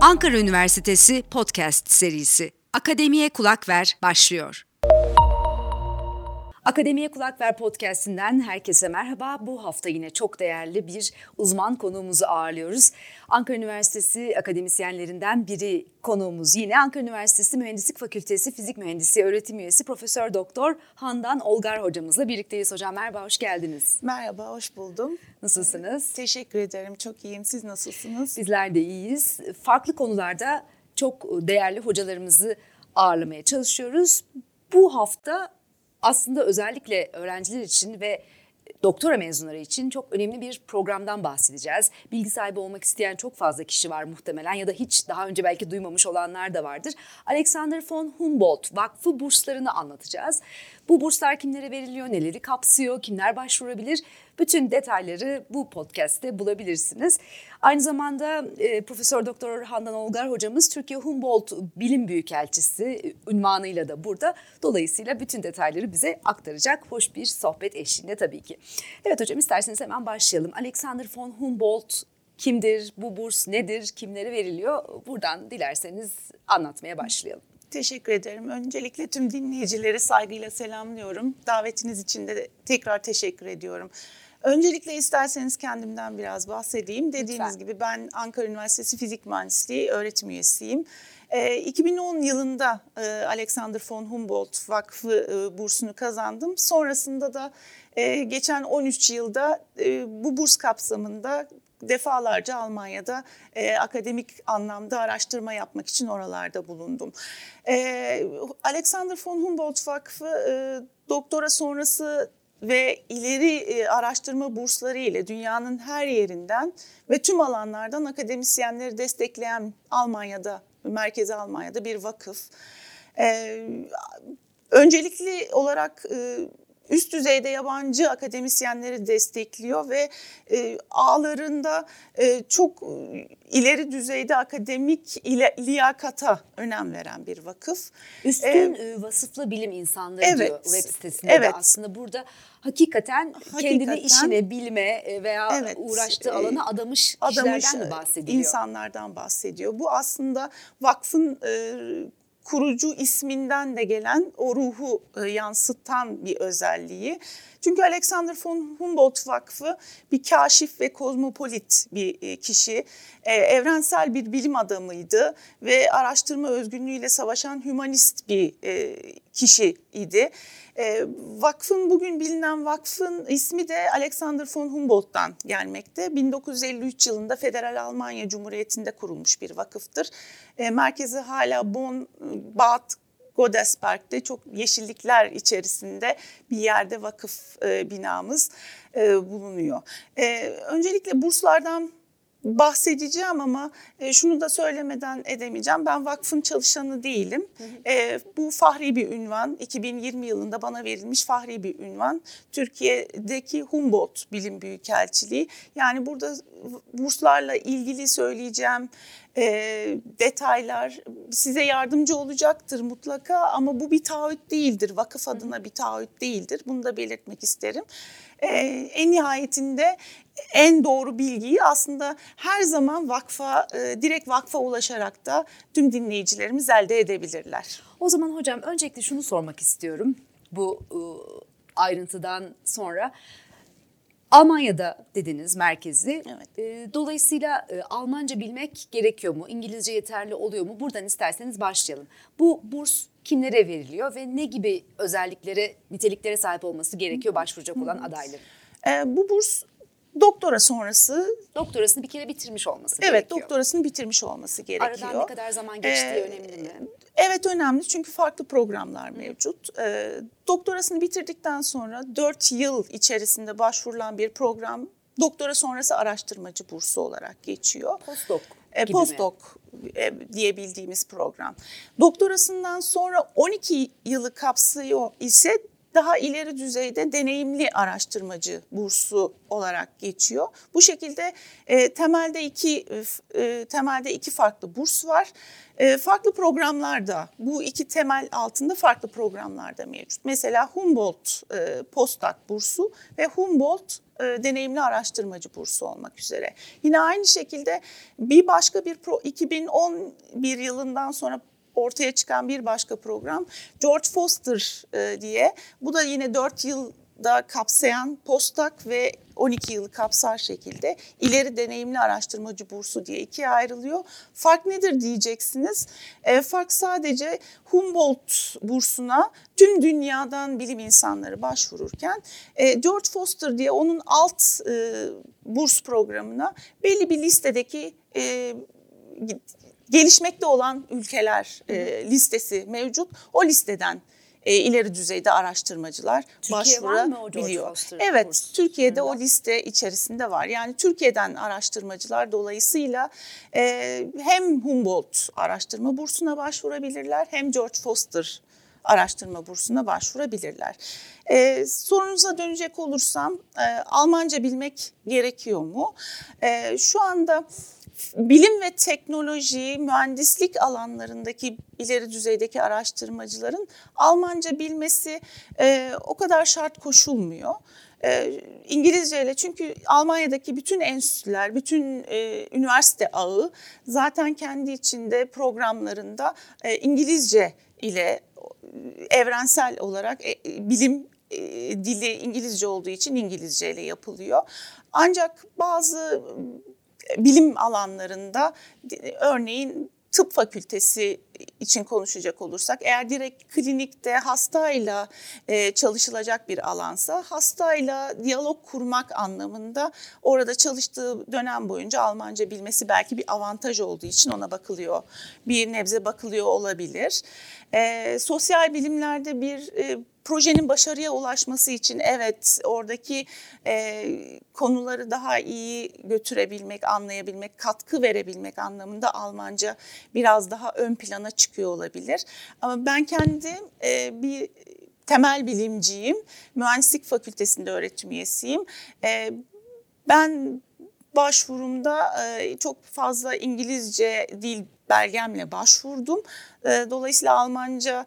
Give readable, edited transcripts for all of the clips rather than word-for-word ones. Ankara Üniversitesi Podcast serisi Akademiye Kulak Ver başlıyor. Akademiye Kulak Ver podcast'inden herkese merhaba. Bu hafta yine çok değerli bir uzman konuğumuzu ağırlıyoruz. Ankara Üniversitesi akademisyenlerinden biri konuğumuz yine Ankara Üniversitesi Mühendislik Fakültesi Fizik Mühendisi Öğretim Üyesi Profesör Doktor Handan Olğar hocamızla birlikteyiz. Hocam merhaba, hoş geldiniz. Merhaba, hoş buldum. Nasılsınız? Teşekkür ederim, çok iyiyim. Siz nasılsınız? Bizler de iyiyiz. Farklı konularda çok değerli hocalarımızı ağırlamaya çalışıyoruz. Bu hafta aslında özellikle öğrenciler için ve doktora mezunları için çok önemli bir programdan bahsedeceğiz. Bilgi sahibi olmak isteyen çok fazla kişi var muhtemelen ya da hiç daha önce belki duymamış olanlar da vardır. Alexander von Humboldt Vakfı burslarını anlatacağız. Bu burslar kimlere veriliyor, neleri kapsıyor, kimler başvurabilir? Bütün detayları bu podcast'te bulabilirsiniz. Aynı zamanda Profesör Doktor Handan Olğar hocamız Türkiye Humboldt Bilim Büyükelçisi unvanıyla da burada. Dolayısıyla bütün detayları bize aktaracak hoş bir sohbet eşliğinde tabii ki. Evet hocam, isterseniz hemen başlayalım. Alexander von Humboldt kimdir, bu burs nedir, kimlere veriliyor? Buradan dilerseniz anlatmaya başlayalım. Teşekkür ederim. Öncelikle tüm dinleyicileri saygıyla selamlıyorum. Davetiniz için de tekrar teşekkür ediyorum. Öncelikle isterseniz kendimden biraz bahsedeyim. Dediğiniz gibi ben Ankara Üniversitesi Fizik Mühendisliği öğretim üyesiyim. 2010 yılında Alexander von Humboldt Vakfı bursunu kazandım. Sonrasında da geçen 13 yılda bu burs kapsamında defalarca Almanya'da akademik anlamda araştırma yapmak için oralarda bulundum. Alexander von Humboldt Vakfı doktora sonrası ve ileri araştırma bursları ile dünyanın her yerinden ve tüm alanlardan akademisyenleri destekleyen Almanya'da, merkezi Almanya'da bir vakıf. Öncelikli olarak üst düzeyde yabancı akademisyenleri destekliyor ve ağlarında çok ileri düzeyde akademik liyakata önem veren bir vakıf. Üstün vasıflı bilim insanları diyor web sitesinde de aslında burada. Hakikaten kendini işine, bilime veya uğraştığı alana adamış kişilerden mi bahsediyor? İnsanlardan bahsediyor. Bu aslında vakfın kurucu isminden de gelen o ruhu yansıtan bir özelliği. Çünkü Alexander von Humboldt Vakfı bir kaşif ve kozmopolit bir kişi. Evrensel bir bilim adamıydı ve araştırma özgünlüğüyle savaşan hümanist bir kişi idi. Vakfın, bugün bilinen vakfın ismi de Alexander von Humboldt'tan gelmekte. 1953 yılında Federal Almanya Cumhuriyeti'nde kurulmuş bir vakıftır. Merkezi hala Bonn, Bad Godesberg'de çok yeşillikler içerisinde bir yerde vakıf binamız bulunuyor. Öncelikle burslardan bahsedeceğim ama şunu da söylemeden edemeyeceğim. Ben vakfın çalışanı değilim. Bu fahri bir ünvan. 2020 yılında bana verilmiş fahri bir ünvan. Türkiye'deki Humboldt Bilim Büyükelçiliği. Yani burada burslarla ilgili söyleyeceğim detaylar size yardımcı olacaktır mutlaka ama bu bir taahhüt değildir. Vakıf adına bir taahhüt değildir. Bunu da belirtmek isterim. En nihayetinde en doğru bilgiyi aslında her zaman vakfa, direkt vakfa ulaşarak da tüm dinleyicilerimiz elde edebilirler. O zaman hocam öncelikle şunu sormak istiyorum bu ayrıntıdan sonra. Almanya'da dediniz merkezi. Evet. Dolayısıyla Almanca bilmek gerekiyor mu? İngilizce yeterli oluyor mu? Buradan isterseniz başlayalım. Bu burs kimlere veriliyor ve ne gibi özelliklere, niteliklere sahip olması gerekiyor başvuracak olan adayların? Bu burs doktora sonrası. Doktorasını bir kere bitirmiş olması gerekiyor. Evet, doktorasını bitirmiş olması gerekiyor. Aradan ne kadar zaman geçtiği önemli mi? Evet, önemli çünkü farklı programlar mevcut. Doktorasını bitirdikten sonra 4 yıl içerisinde başvurulan bir program doktora sonrası araştırmacı bursu olarak geçiyor. Postdoc gibi postdoc diyebildiğimiz program. Doktorasından sonra 12 yılı kapsıyor ise daha ileri düzeyde deneyimli araştırmacı bursu olarak geçiyor. Bu şekilde temelde iki farklı burs var. Farklı programlarda, bu iki temel altında farklı programlarda mevcut. Mesela Humboldt Postdoc bursu ve Humboldt deneyimli araştırmacı bursu olmak üzere. Yine aynı şekilde bir başka 2011 yılından sonra ortaya çıkan bir başka program Georg Forster diye. Bu da yine 4 yılda kapsayan postdoc ve 12 yılı kapsar şekilde ileri deneyimli araştırmacı bursu diye ikiye ayrılıyor. Fark nedir diyeceksiniz. Fark sadece Humboldt bursuna tüm dünyadan bilim insanları başvururken Georg Forster diye onun alt burs programına belli bir listedeki gelişmekte olan ülkeler listesi mevcut. O listeden ileri düzeyde araştırmacılar başvurabiliyor. Evet, burs. Türkiye'de o liste içerisinde var. Yani Türkiye'den araştırmacılar dolayısıyla hem Humboldt araştırma bursuna başvurabilirler, hem Georg Forster araştırma bursuna başvurabilirler. Sorunuza dönecek olursam Almanca bilmek gerekiyor mu? Şu anda bilim ve teknoloji, mühendislik alanlarındaki ileri düzeydeki araştırmacıların Almanca bilmesi o kadar şart koşulmuyor. İngilizceyle, çünkü Almanya'daki bütün enstitüler, bütün üniversite ağı zaten kendi içinde programlarında İngilizce ile evrensel olarak bilim dili İngilizce olduğu için İngilizce ile yapılıyor. Ancak bazı bilim alanlarında, örneğin tıp fakültesi için konuşacak olursak, eğer direkt klinikte hastayla çalışılacak bir alansa, hastayla diyalog kurmak anlamında orada çalıştığı dönem boyunca Almanca bilmesi belki bir avantaj olduğu için ona bakılıyor. Bir nebze bakılıyor olabilir. Sosyal bilimlerde bir projenin başarıya ulaşması için evet oradaki konuları daha iyi götürebilmek, anlayabilmek, katkı verebilmek anlamında Almanca biraz daha ön plana çıkıyor olabilir. Ama ben kendim bir temel bilimciyim, mühendislik fakültesinde öğretim üyesiyim. Ben başvurumda çok fazla İngilizce dil belgemle başvurdum. Dolayısıyla Almanca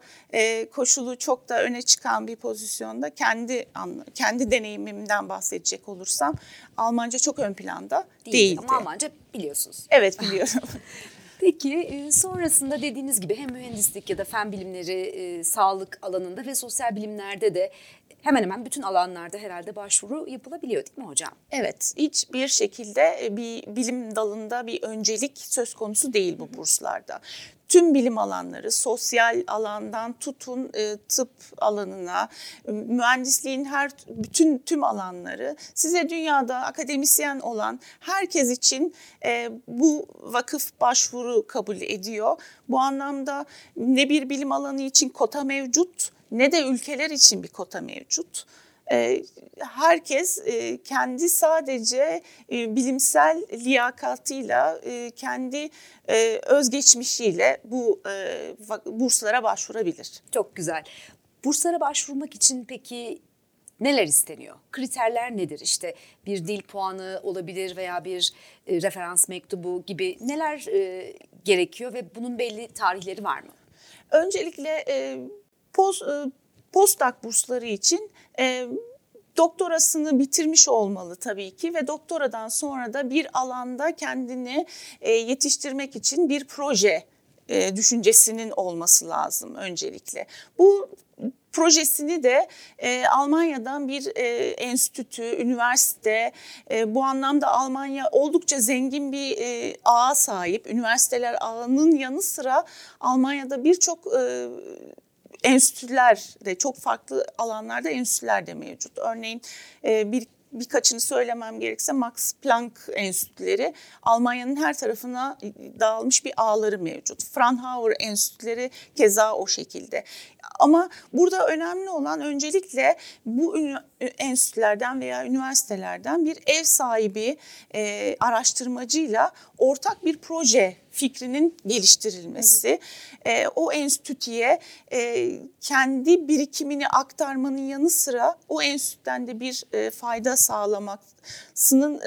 koşulu çok da öne çıkan bir pozisyonda. Kendi deneyimimden bahsedecek olursam Almanca çok ön planda değildi. Ama Almanca biliyorsunuz. Evet, biliyorum. Peki sonrasında dediğiniz gibi hem mühendislik ya da fen bilimleri, sağlık alanında ve sosyal bilimlerde de hemen hemen bütün alanlarda herhalde başvuru yapılabiliyor değil mi hocam? Evet, hiçbir şekilde bir bilim dalında bir öncelik söz konusu değil bu burslarda. Tüm bilim alanları, sosyal alandan tutun tıp alanına, mühendisliğin tüm alanları, size dünyada akademisyen olan herkes için bu vakıf başvuru kabul ediyor. Bu anlamda ne bir bilim alanı için kota mevcut, ne de ülkeler için bir kota mevcut. Herkes kendi sadece bilimsel liyakatıyla, kendi özgeçmişiyle bu burslara başvurabilir. Çok güzel. Burslara başvurmak için peki neler isteniyor? Kriterler nedir? İşte bir dil puanı olabilir veya bir referans mektubu gibi neler gerekiyor ve bunun belli tarihleri var mı? Öncelikle postdoc bursları için doktorasını bitirmiş olmalı tabii ki ve doktoradan sonra da bir alanda kendini yetiştirmek için bir proje düşüncesinin olması lazım öncelikle. Bu projesini de Almanya'dan bir enstitü, üniversite, bu anlamda Almanya oldukça zengin bir ağa sahip. Üniversiteler ağının yanı sıra Almanya'da birçok enstitüler de, çok farklı alanlarda enstitüler de mevcut. Örneğin birkaçını söylemem gerekirse Max Planck enstitüleri Almanya'nın her tarafına dağılmış bir ağları mevcut. Fraunhofer enstitüleri keza o şekilde. Ama burada önemli olan öncelikle bu enstitülerden veya üniversitelerden bir ev sahibi araştırmacıyla ortak bir proje fikrinin geliştirilmesi, o enstitüye kendi birikimini aktarmanın yanı sıra o enstitüden de bir fayda sağlamasının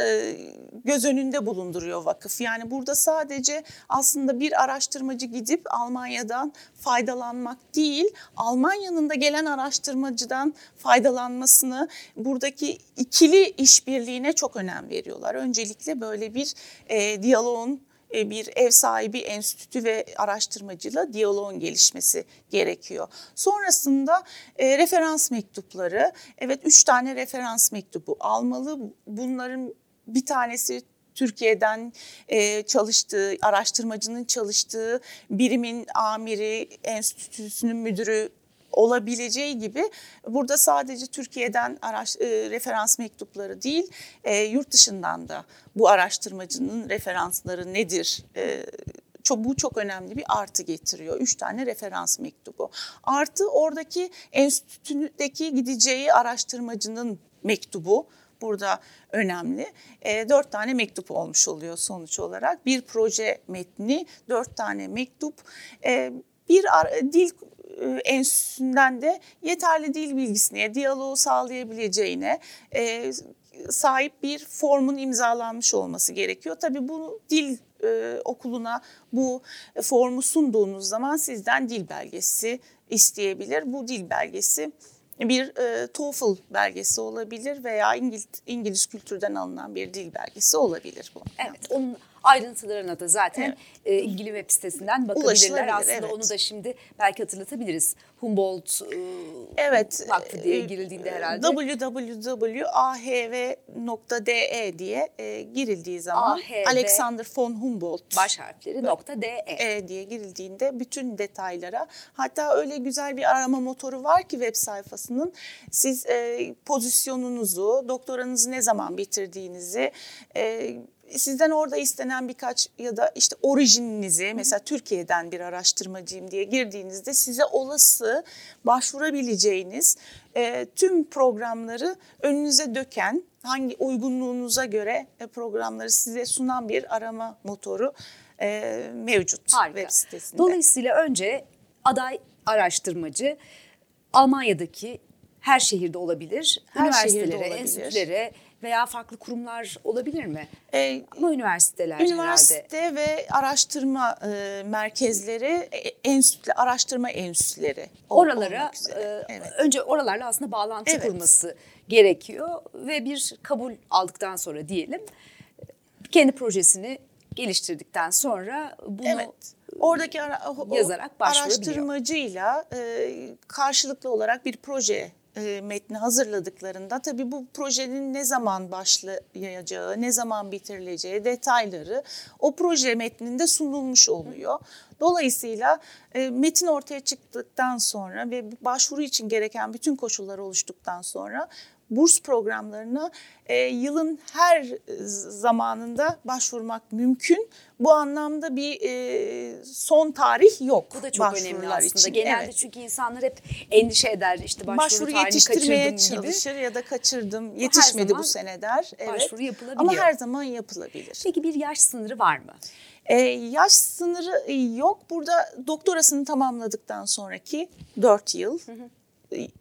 göz önünde bulunduruyor vakıf. Yani burada sadece aslında bir araştırmacı gidip Almanya'dan faydalanmak değil, Almanya'nın da gelen araştırmacıdan faydalanmasını, buradaki ikili işbirliğine çok önem veriyorlar. Öncelikle böyle bir diyaloğun, bir ev sahibi enstitü ve araştırmacıyla diyaloğun gelişmesi gerekiyor. Sonrasında referans mektupları, evet 3 tane referans mektubu almalı. Bunların bir tanesi Türkiye'den çalıştığı, araştırmacının çalıştığı birimin amiri, enstitüsünün müdürü olabileceği gibi burada sadece Türkiye'den referans mektupları değil, yurt dışından da bu araştırmacının referansları nedir? Bu çok önemli bir artı getiriyor. 3 tane referans mektubu. Artı oradaki enstitüdeki gideceği araştırmacının mektubu. Burada önemli. 4 tane mektup olmuş oluyor sonuç olarak. Bir proje metni, 4 tane mektup, bir dil enstitüsünden de yeterli dil bilgisine, diyaloğu sağlayabileceğine sahip bir formun imzalanmış olması gerekiyor. Tabii bu dil okuluna bu formu sunduğunuz zaman sizden dil belgesi isteyebilir. Bu dil belgesi bir TOEFL belgesi olabilir veya İngiliz kültürden alınan bir dil belgesi olabilir bu. Evet, onun ayrıntılarına da zaten evet, ilgili web sitesinden bakabilirler. Aslında evet, onu da şimdi belki hatırlatabiliriz. Humboldt evet, Vakfı diye girildiğinde herhalde. www.ahv.de diye girildiği zaman AHV, Alexander von Humboldt .de diye girildiğinde bütün detaylara, hatta öyle güzel bir arama motoru var ki web sayfasının, siz pozisyonunuzu, doktoranızı ne zaman bitirdiğinizi, sizden orada istenen birkaç ya da işte orijininizi, mesela Türkiye'den bir araştırmacıyım diye girdiğinizde size olası başvurabileceğiniz tüm programları önünüze döken, hangi uygunluğunuza göre programları size sunan bir arama motoru mevcut web sitesinde. Dolayısıyla önce aday araştırmacı Almanya'daki her şehirde olabilir, üniversitelere, enstitülere veya farklı kurumlar olabilir mi? Ama üniversiteler üniversite herhalde ve araştırma merkezleri, araştırma enstitüleri. Oralara evet, önce oralarla aslında bağlantı evet, kurması gerekiyor ve bir kabul aldıktan sonra diyelim, kendi projesini geliştirdikten sonra bunu evet, oradaki yazarak başvurabiliyor. Araştırmacıyla karşılıklı olarak bir proje metni hazırladıklarında, tabii bu projenin ne zaman başlayacağı, ne zaman bitirileceği detayları o proje metninde sunulmuş oluyor. Dolayısıyla metin ortaya çıktıktan sonra ve başvuru için gereken bütün koşullar oluştuktan sonra burs programlarına yılın her zamanında başvurmak mümkün. Bu anlamda bir son tarih yok. Bu da çok önemli aslında. İçin. Genelde evet, çünkü insanlar hep endişe eder. İşte başvuru yetiştirmeye çalışır gibi, ya da kaçırdım, yetişmedi bu sene der. Evet. Başvuru yapılabiliyor. Ama her zaman yapılabilir. Peki bir yaş sınırı var mı? Yaş sınırı yok. Burada doktorasını tamamladıktan sonraki 4 yıl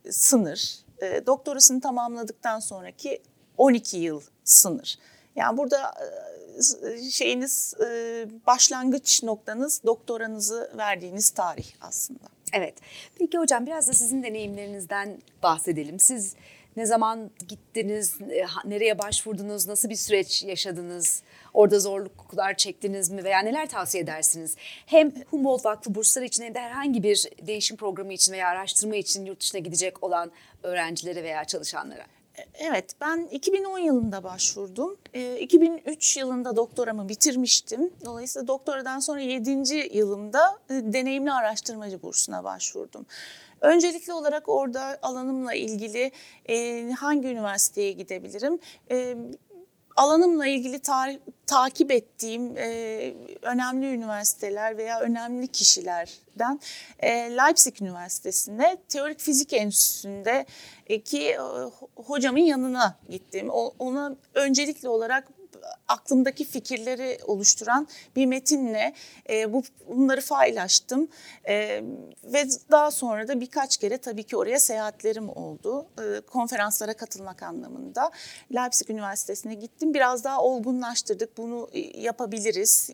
sınır. Doktorasını tamamladıktan sonraki 12 yıl sınır. Yani burada şeyiniz, başlangıç noktanız doktoranızı verdiğiniz tarih aslında. Evet. Peki hocam, biraz da sizin deneyimlerinizden bahsedelim. Siz ne zaman gittiniz, nereye başvurdunuz, nasıl bir süreç yaşadınız, orada zorluklar çektiniz mi veya neler tavsiye edersiniz? Hem Humboldt Vakfı bursları için hem de herhangi bir değişim programı için veya araştırma için yurt dışına gidecek olan öğrencilere veya çalışanlara. Evet, ben 2010 yılında başvurdum. 2003 yılında doktoramı bitirmiştim. Dolayısıyla doktoradan sonra 7. yılımda deneyimli araştırmacı bursuna başvurdum. Öncelikli olarak orada alanımla ilgili hangi üniversiteye gidebilirim? Alanımla ilgili takip ettiğim önemli üniversiteler veya önemli kişilerden Leipzig Üniversitesi'ne Teorik Fizik Enstitüsü'ndeki hocamın yanına gittim. Ona öncelikli olarak aklımdaki fikirleri oluşturan bir metinle bunları paylaştım. Ve daha sonra da birkaç kere tabii ki oraya seyahatlerim oldu. Konferanslara katılmak anlamında. Leipzig Üniversitesi'ne gittim. Biraz daha olgunlaştırdık. Bunu yapabiliriz.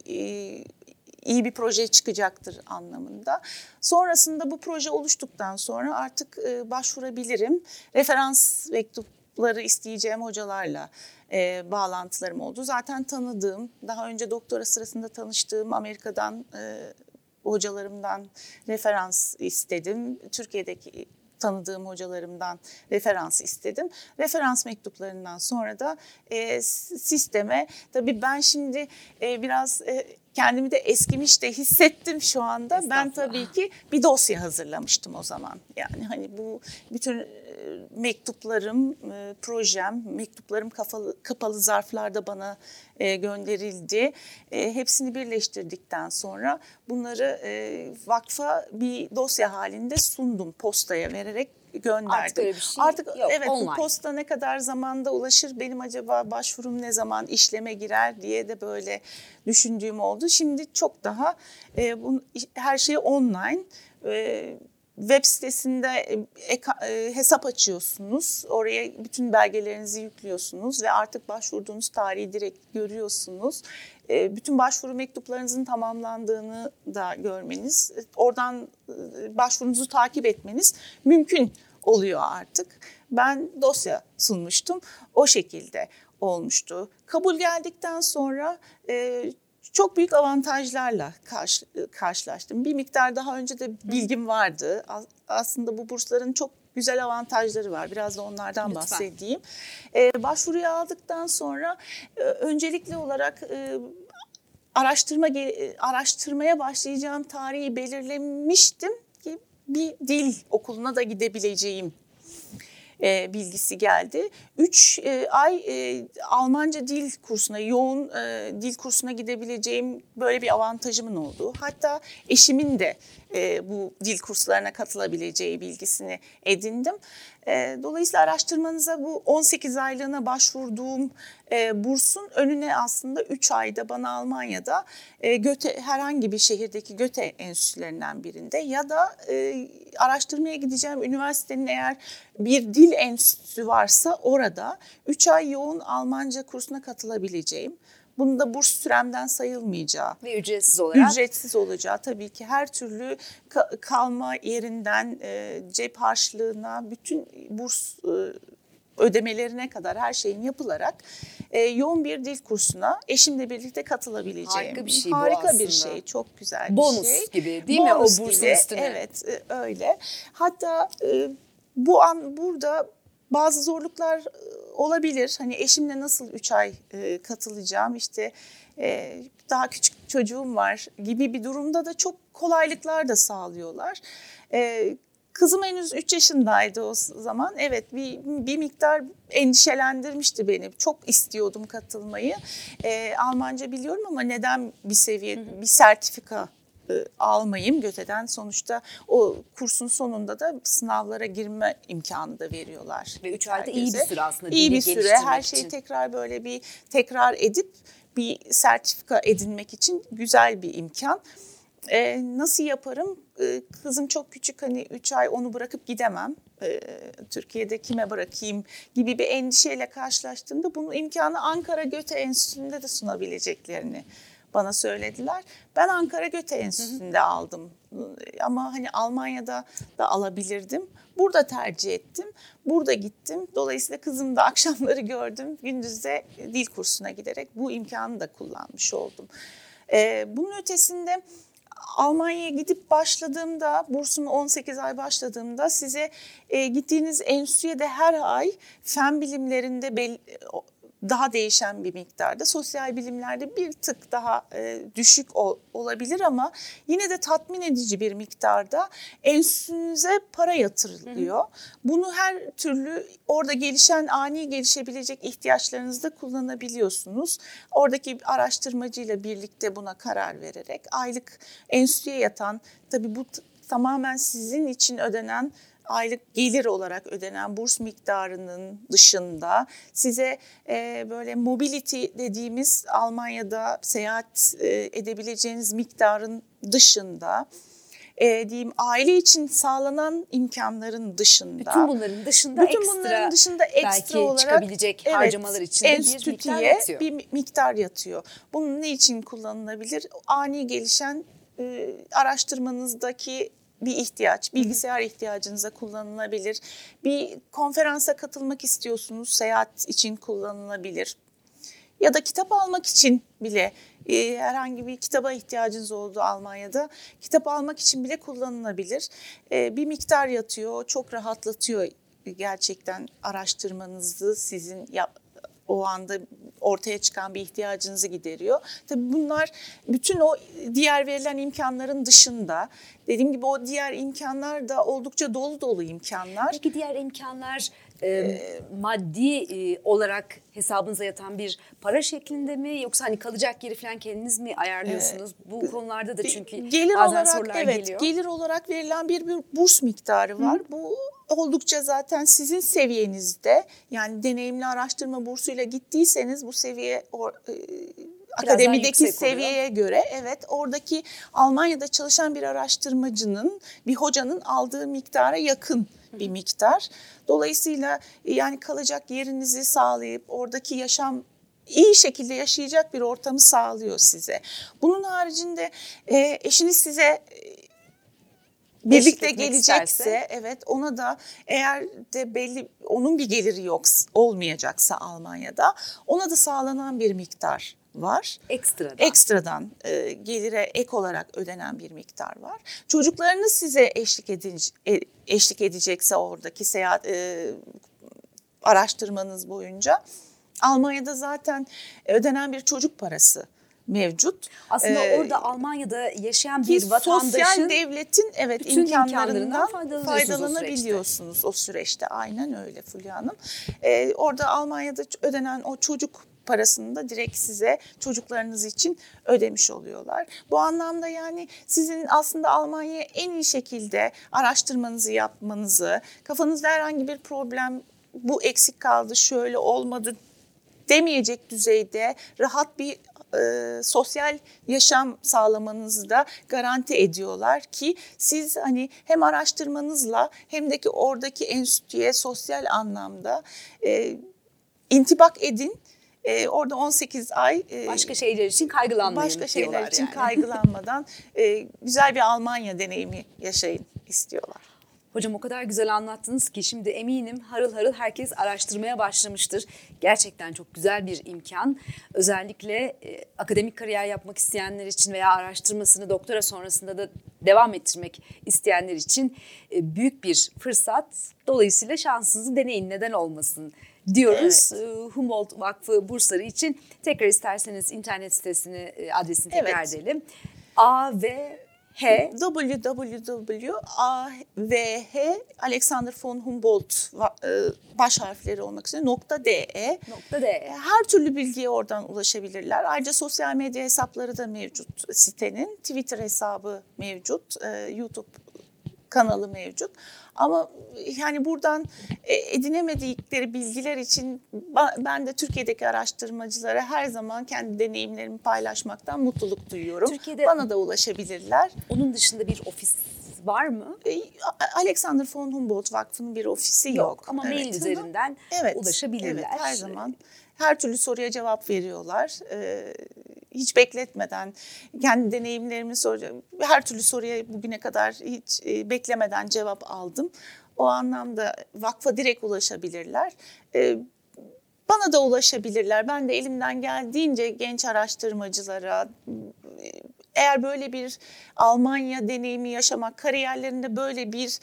İyi bir proje çıkacaktır anlamında. Sonrasında bu proje oluştuktan sonra artık başvurabilirim. Referans mektupları isteyeceğim hocalarla bağlantılarım oldu. Zaten tanıdığım, daha önce doktora sırasında tanıştığım Amerika'dan hocalarımdan referans istedim. Türkiye'deki tanıdığım hocalarımdan referans istedim. Referans mektuplarından sonra da sisteme, tabii ben şimdi biraz... Kendimi de eskimiş de hissettim şu anda. Ben tabii ki bir dosya hazırlamıştım o zaman. Yani hani bu bütün mektuplarım, projem, mektuplarım kapalı zarflarda bana gönderildi. Hepsini birleştirdikten sonra bunları vakfa bir dosya halinde sundum, postaya vererek gönderdim. Artık öyle bir şey yok, evet, online. Bu posta ne kadar zamanda ulaşır, benim acaba başvurum ne zaman işleme girer diye de böyle düşündüğüm oldu. Şimdi çok daha her şey online. Web sitesinde hesap açıyorsunuz. Oraya bütün belgelerinizi yüklüyorsunuz ve artık başvurduğunuz tarihi direkt görüyorsunuz. Bütün başvuru mektuplarınızın tamamlandığını da görmeniz, oradan başvurunuzu takip etmeniz mümkün oluyor artık. Ben dosya sunmuştum. O şekilde olmuştu. Kabul geldikten sonra çok büyük avantajlarla karşılaştım. Bir miktar daha önce de bilgim vardı. Aslında bu bursların çok güzel avantajları var. Biraz da onlardan bahsedeyim. Başvuruyu aldıktan sonra öncelikli olarak araştırmaya başlayacağım tarihi belirlemiştim ki bir dil okuluna da gidebileceğim bilgisi geldi. 3 ay Almanca dil kursuna, yoğun dil kursuna gidebileceğim böyle bir avantajımın oldu. Hatta eşimin de bu dil kurslarına katılabileceği bilgisini edindim. Dolayısıyla araştırmanıza bu 18 aylığına başvurduğum bursun önüne aslında 3 ayda bana Almanya'da Goethe, herhangi bir şehirdeki Goethe enstitülerinden birinde ya da araştırmaya gideceğim üniversitenin eğer bir dil enstitüsü varsa orada 3 ay yoğun Almanca kursuna katılabileceğim. Bunun da burs süremden sayılmayacağı ve ücretsiz olacağı, tabii ki her türlü kalma yerinden cep harçlığına, bütün burs ödemelerine kadar her şeyin yapılarak yoğun bir dil kursuna eşimle birlikte katılabileceğim. Harika bir şey. Harika bir şey, çok güzel bir bonus şey. Bonus gibi değil mi o bursun üstüne? Evet, öyle. Hatta burada bazı zorluklar olabilir. Hani eşimle nasıl 3 ay katılacağım, işte daha küçük çocuğum var gibi bir durumda da çok kolaylıklar da sağlıyorlar. Kızım henüz 3 yaşındaydı o zaman. Evet, bir miktar endişelendirmişti beni. Çok istiyordum katılmayı. Almanca biliyorum ama neden bir sertifika almayayım Göte'den? Sonuçta o kursun sonunda da sınavlara girme imkanı da veriyorlar. Ve 3 ayda iyi bir süre aslında. İyi bir süre, her şeyi tekrar böyle bir tekrar edip bir sertifika edinmek için güzel bir imkan. Nasıl yaparım? Kızım çok küçük, hani 3 ay onu bırakıp gidemem. Türkiye'de kime bırakayım gibi bir endişeyle karşılaştığımda bunun imkanı Ankara Goethe Enstitüsü'nde de sunabileceklerini bana söylediler. Ben Ankara Goethe Enstitüsü'nde aldım. Ama hani Almanya'da da alabilirdim. Burada tercih ettim. Burada gittim. Dolayısıyla kızım da akşamları gördüm. Gündüz de dil kursuna giderek bu imkanı da kullanmış oldum. Bunun ötesinde Almanya'ya gidip başladığımda, bursum 18 ay başladığımda size gittiğiniz enstitüye de her ay fen bilimlerinde daha değişen bir miktarda, sosyal bilimlerde bir tık daha düşük olabilir ama yine de tatmin edici bir miktarda enstitünüze para yatırılıyor. Hı hı. Bunu her türlü orada gelişebilecek ihtiyaçlarınızda kullanabiliyorsunuz. Oradaki araştırmacıyla birlikte buna karar vererek aylık enstitüye yatan, tabii bu tamamen sizin için ödenen aylık gelir olarak ödenen burs miktarının dışında size böyle mobility dediğimiz Almanya'da seyahat edebileceğiniz miktarın dışında, diyeyim, aile için sağlanan imkanların dışında, bütün bunların dışında ekstra olarak çıkabilecek harcamalar için bir miktar yatıyor. Bunun ne için kullanılabilir? Ani gelişen araştırmanızdaki bir ihtiyaç, bilgisayar ihtiyacınıza kullanılabilir. Bir konferansa katılmak istiyorsunuz, seyahat için kullanılabilir. Ya da kitap almak için bile, herhangi bir kitaba ihtiyacınız oldu Almanya'da, kitap almak için bile kullanılabilir. Bir miktar yatıyor, çok rahatlatıyor gerçekten araştırmanızı, sizin o anda ortaya çıkan bir ihtiyacınızı gideriyor. Tabii bunlar bütün o diğer verilen imkanların dışında. Dediğim gibi o diğer imkanlar da oldukça dolu dolu imkanlar. Peki diğer imkanlar maddi olarak hesabınıza yatan bir para şeklinde mi, yoksa hani kalacak yeri falan kendiniz mi ayarlıyorsunuz? Bu konularda da çünkü gelir bazen olarak, sorular geliyor. Gelir olarak verilen bir burs miktarı var. Bu oldukça zaten sizin seviyenizde, yani deneyimli araştırma bursuyla gittiyseniz bu seviye akademideki seviyeye göre oradaki Almanya'da çalışan bir araştırmacının, bir hocanın aldığı miktara yakın bir miktar. Dolayısıyla yani kalacak yerinizi sağlayıp oradaki yaşam, iyi şekilde yaşayacak bir ortamı sağlıyor size. Bunun haricinde eşiniz size birlikte gelecekse ona da, eğer de belli onun bir geliri olmayacaksa Almanya'da, ona da sağlanan bir miktar var. Ekstradan gelire ek olarak ödenen bir miktar var. Çocuklarınız size eşlik edecekse oradaki seyahat araştırmanız boyunca, Almanya'da zaten ödenen bir çocuk parası mevcut. Aslında orada Almanya'da yaşayan bir vatandaşın, sosyal devletin imkanlarından faydalanabiliyorsunuz o süreçte. Aynen öyle Fulya Hanım. Orada Almanya'da ödenen o çocuk parasını da direkt size, çocuklarınız için ödemiş oluyorlar. Bu anlamda yani sizin aslında Almanya'ya en iyi şekilde araştırmanızı yapmanızı, kafanızda herhangi bir problem, bu eksik kaldı, şöyle olmadı demeyecek düzeyde rahat bir sosyal yaşam sağlamanızı da garanti ediyorlar ki siz hani hem araştırmanızla hem de ki oradaki enstitüye sosyal anlamda intibak edin. Orada 18 ay başka şeyler için kaygılanmayın. Kaygılanmadan güzel bir Almanya deneyimi yaşayın istiyorlar. Hocam o kadar güzel anlattınız ki şimdi eminim harıl harıl herkes araştırmaya başlamıştır. Gerçekten çok güzel bir imkan. Özellikle akademik kariyer yapmak isteyenler için veya araştırmasını doktora sonrasında da devam ettirmek isteyenler için büyük bir fırsat. Dolayısıyla şansınızı deneyin, neden olmasın diyoruz. Evet. Humboldt Vakfı bursları için tekrar isterseniz internet sitesini, adresini tekrar edelim. www.avh Alexander von Humboldt baş harfleri olmak üzere .de. Her türlü bilgiye oradan ulaşabilirler. Ayrıca sosyal medya hesapları da mevcut sitenin. Twitter hesabı mevcut. YouTube kanalı mevcut. Ama yani buradan edinemedikleri bilgiler için ben de Türkiye'deki araştırmacılara her zaman kendi deneyimlerimi paylaşmaktan mutluluk duyuyorum. Türkiye'de bana da ulaşabilirler. Onun dışında bir ofis var mı? Alexander von Humboldt Vakfı'nın bir ofisi yok. Ama mail üzerinden ulaşabilirler. Evet, her zaman. Her türlü soruya cevap veriyorlar. Hiç bekletmeden kendi deneyimlerimi soracağım. Her türlü soruya bugüne kadar hiç beklemeden cevap aldım. O anlamda vakfa direkt ulaşabilirler. Bana da ulaşabilirler. Ben de elimden geldiğince genç araştırmacılara, eğer böyle bir Almanya deneyimi yaşamak, kariyerlerinde böyle bir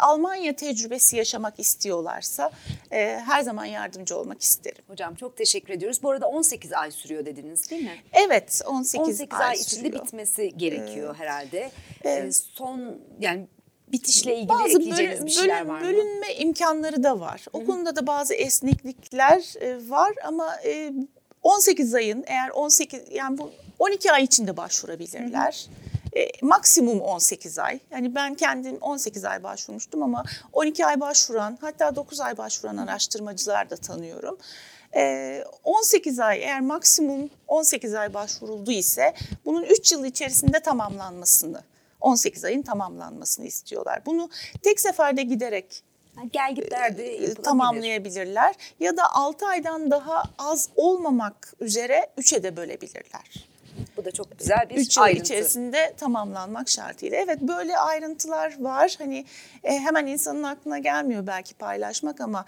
Almanya tecrübesi yaşamak istiyorlarsa her zaman yardımcı olmak isterim. Hocam çok teşekkür ediyoruz. Bu arada 18 ay sürüyor dediniz değil mi? Evet, 18 ay içinde bitmesi gerekiyor herhalde. Son yani bitişle ilgili bazı ekleyeceğiniz bir şeyler var mı? Bölünme imkanları da var. O konuda da bazı esneklikler var ama 18 ayın, eğer 12 ay içinde başvurabilirler. maksimum 18 ay. Yani ben kendim 18 ay başvurmuştum ama 12 ay başvuran, hatta 9 ay başvuran araştırmacılar da tanıyorum. 18 ay, eğer maksimum 18 ay başvuruldu ise bunun 3 yıl içerisinde tamamlanmasını, 18 ayın tamamlanmasını istiyorlar. Bunu tek seferde giderek tamamlayabilirler ya da 6 aydan daha az olmamak üzere 3'e de bölebilirler. Bu da çok güzel bir ayrıntı. 3 yıl içerisinde tamamlanmak şartıyla. Evet, böyle ayrıntılar var. Hani hemen insanın aklına gelmiyor belki paylaşmak ama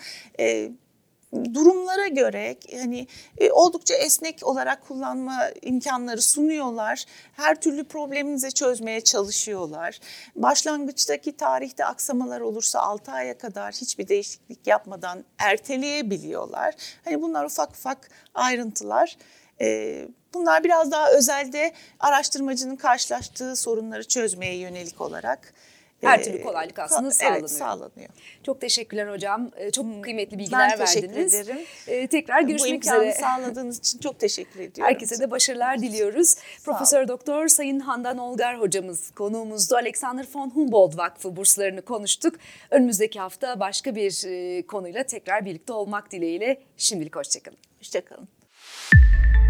durumlara göre hani oldukça esnek olarak kullanma imkanları sunuyorlar. Her türlü probleminizi çözmeye çalışıyorlar. Başlangıçtaki tarihte aksamalar olursa 6 aya kadar hiçbir değişiklik yapmadan erteleyebiliyorlar. Hani bunlar ufak ufak ayrıntılar. Bunlar biraz daha özelde araştırmacının karşılaştığı sorunları çözmeye yönelik olarak her türlü kolaylık aslında sağlanıyor. Evet, sağlanıyor. Çok teşekkürler hocam. Çok kıymetli bilgiler verdiniz. Ben teşekkür ederim. Tekrar görüşmek üzere. Bu imkanı sağladığınız için çok teşekkür ediyorum. Herkese de başarılar diliyoruz. Profesör Doktor Sayın Handan Olğar hocamız konuğumuzdu. Alexander von Humboldt Vakfı burslarını konuştuk. Önümüzdeki hafta başka bir konuyla tekrar birlikte olmak dileğiyle. Şimdilik hoşçakalın. Hoşçakalın.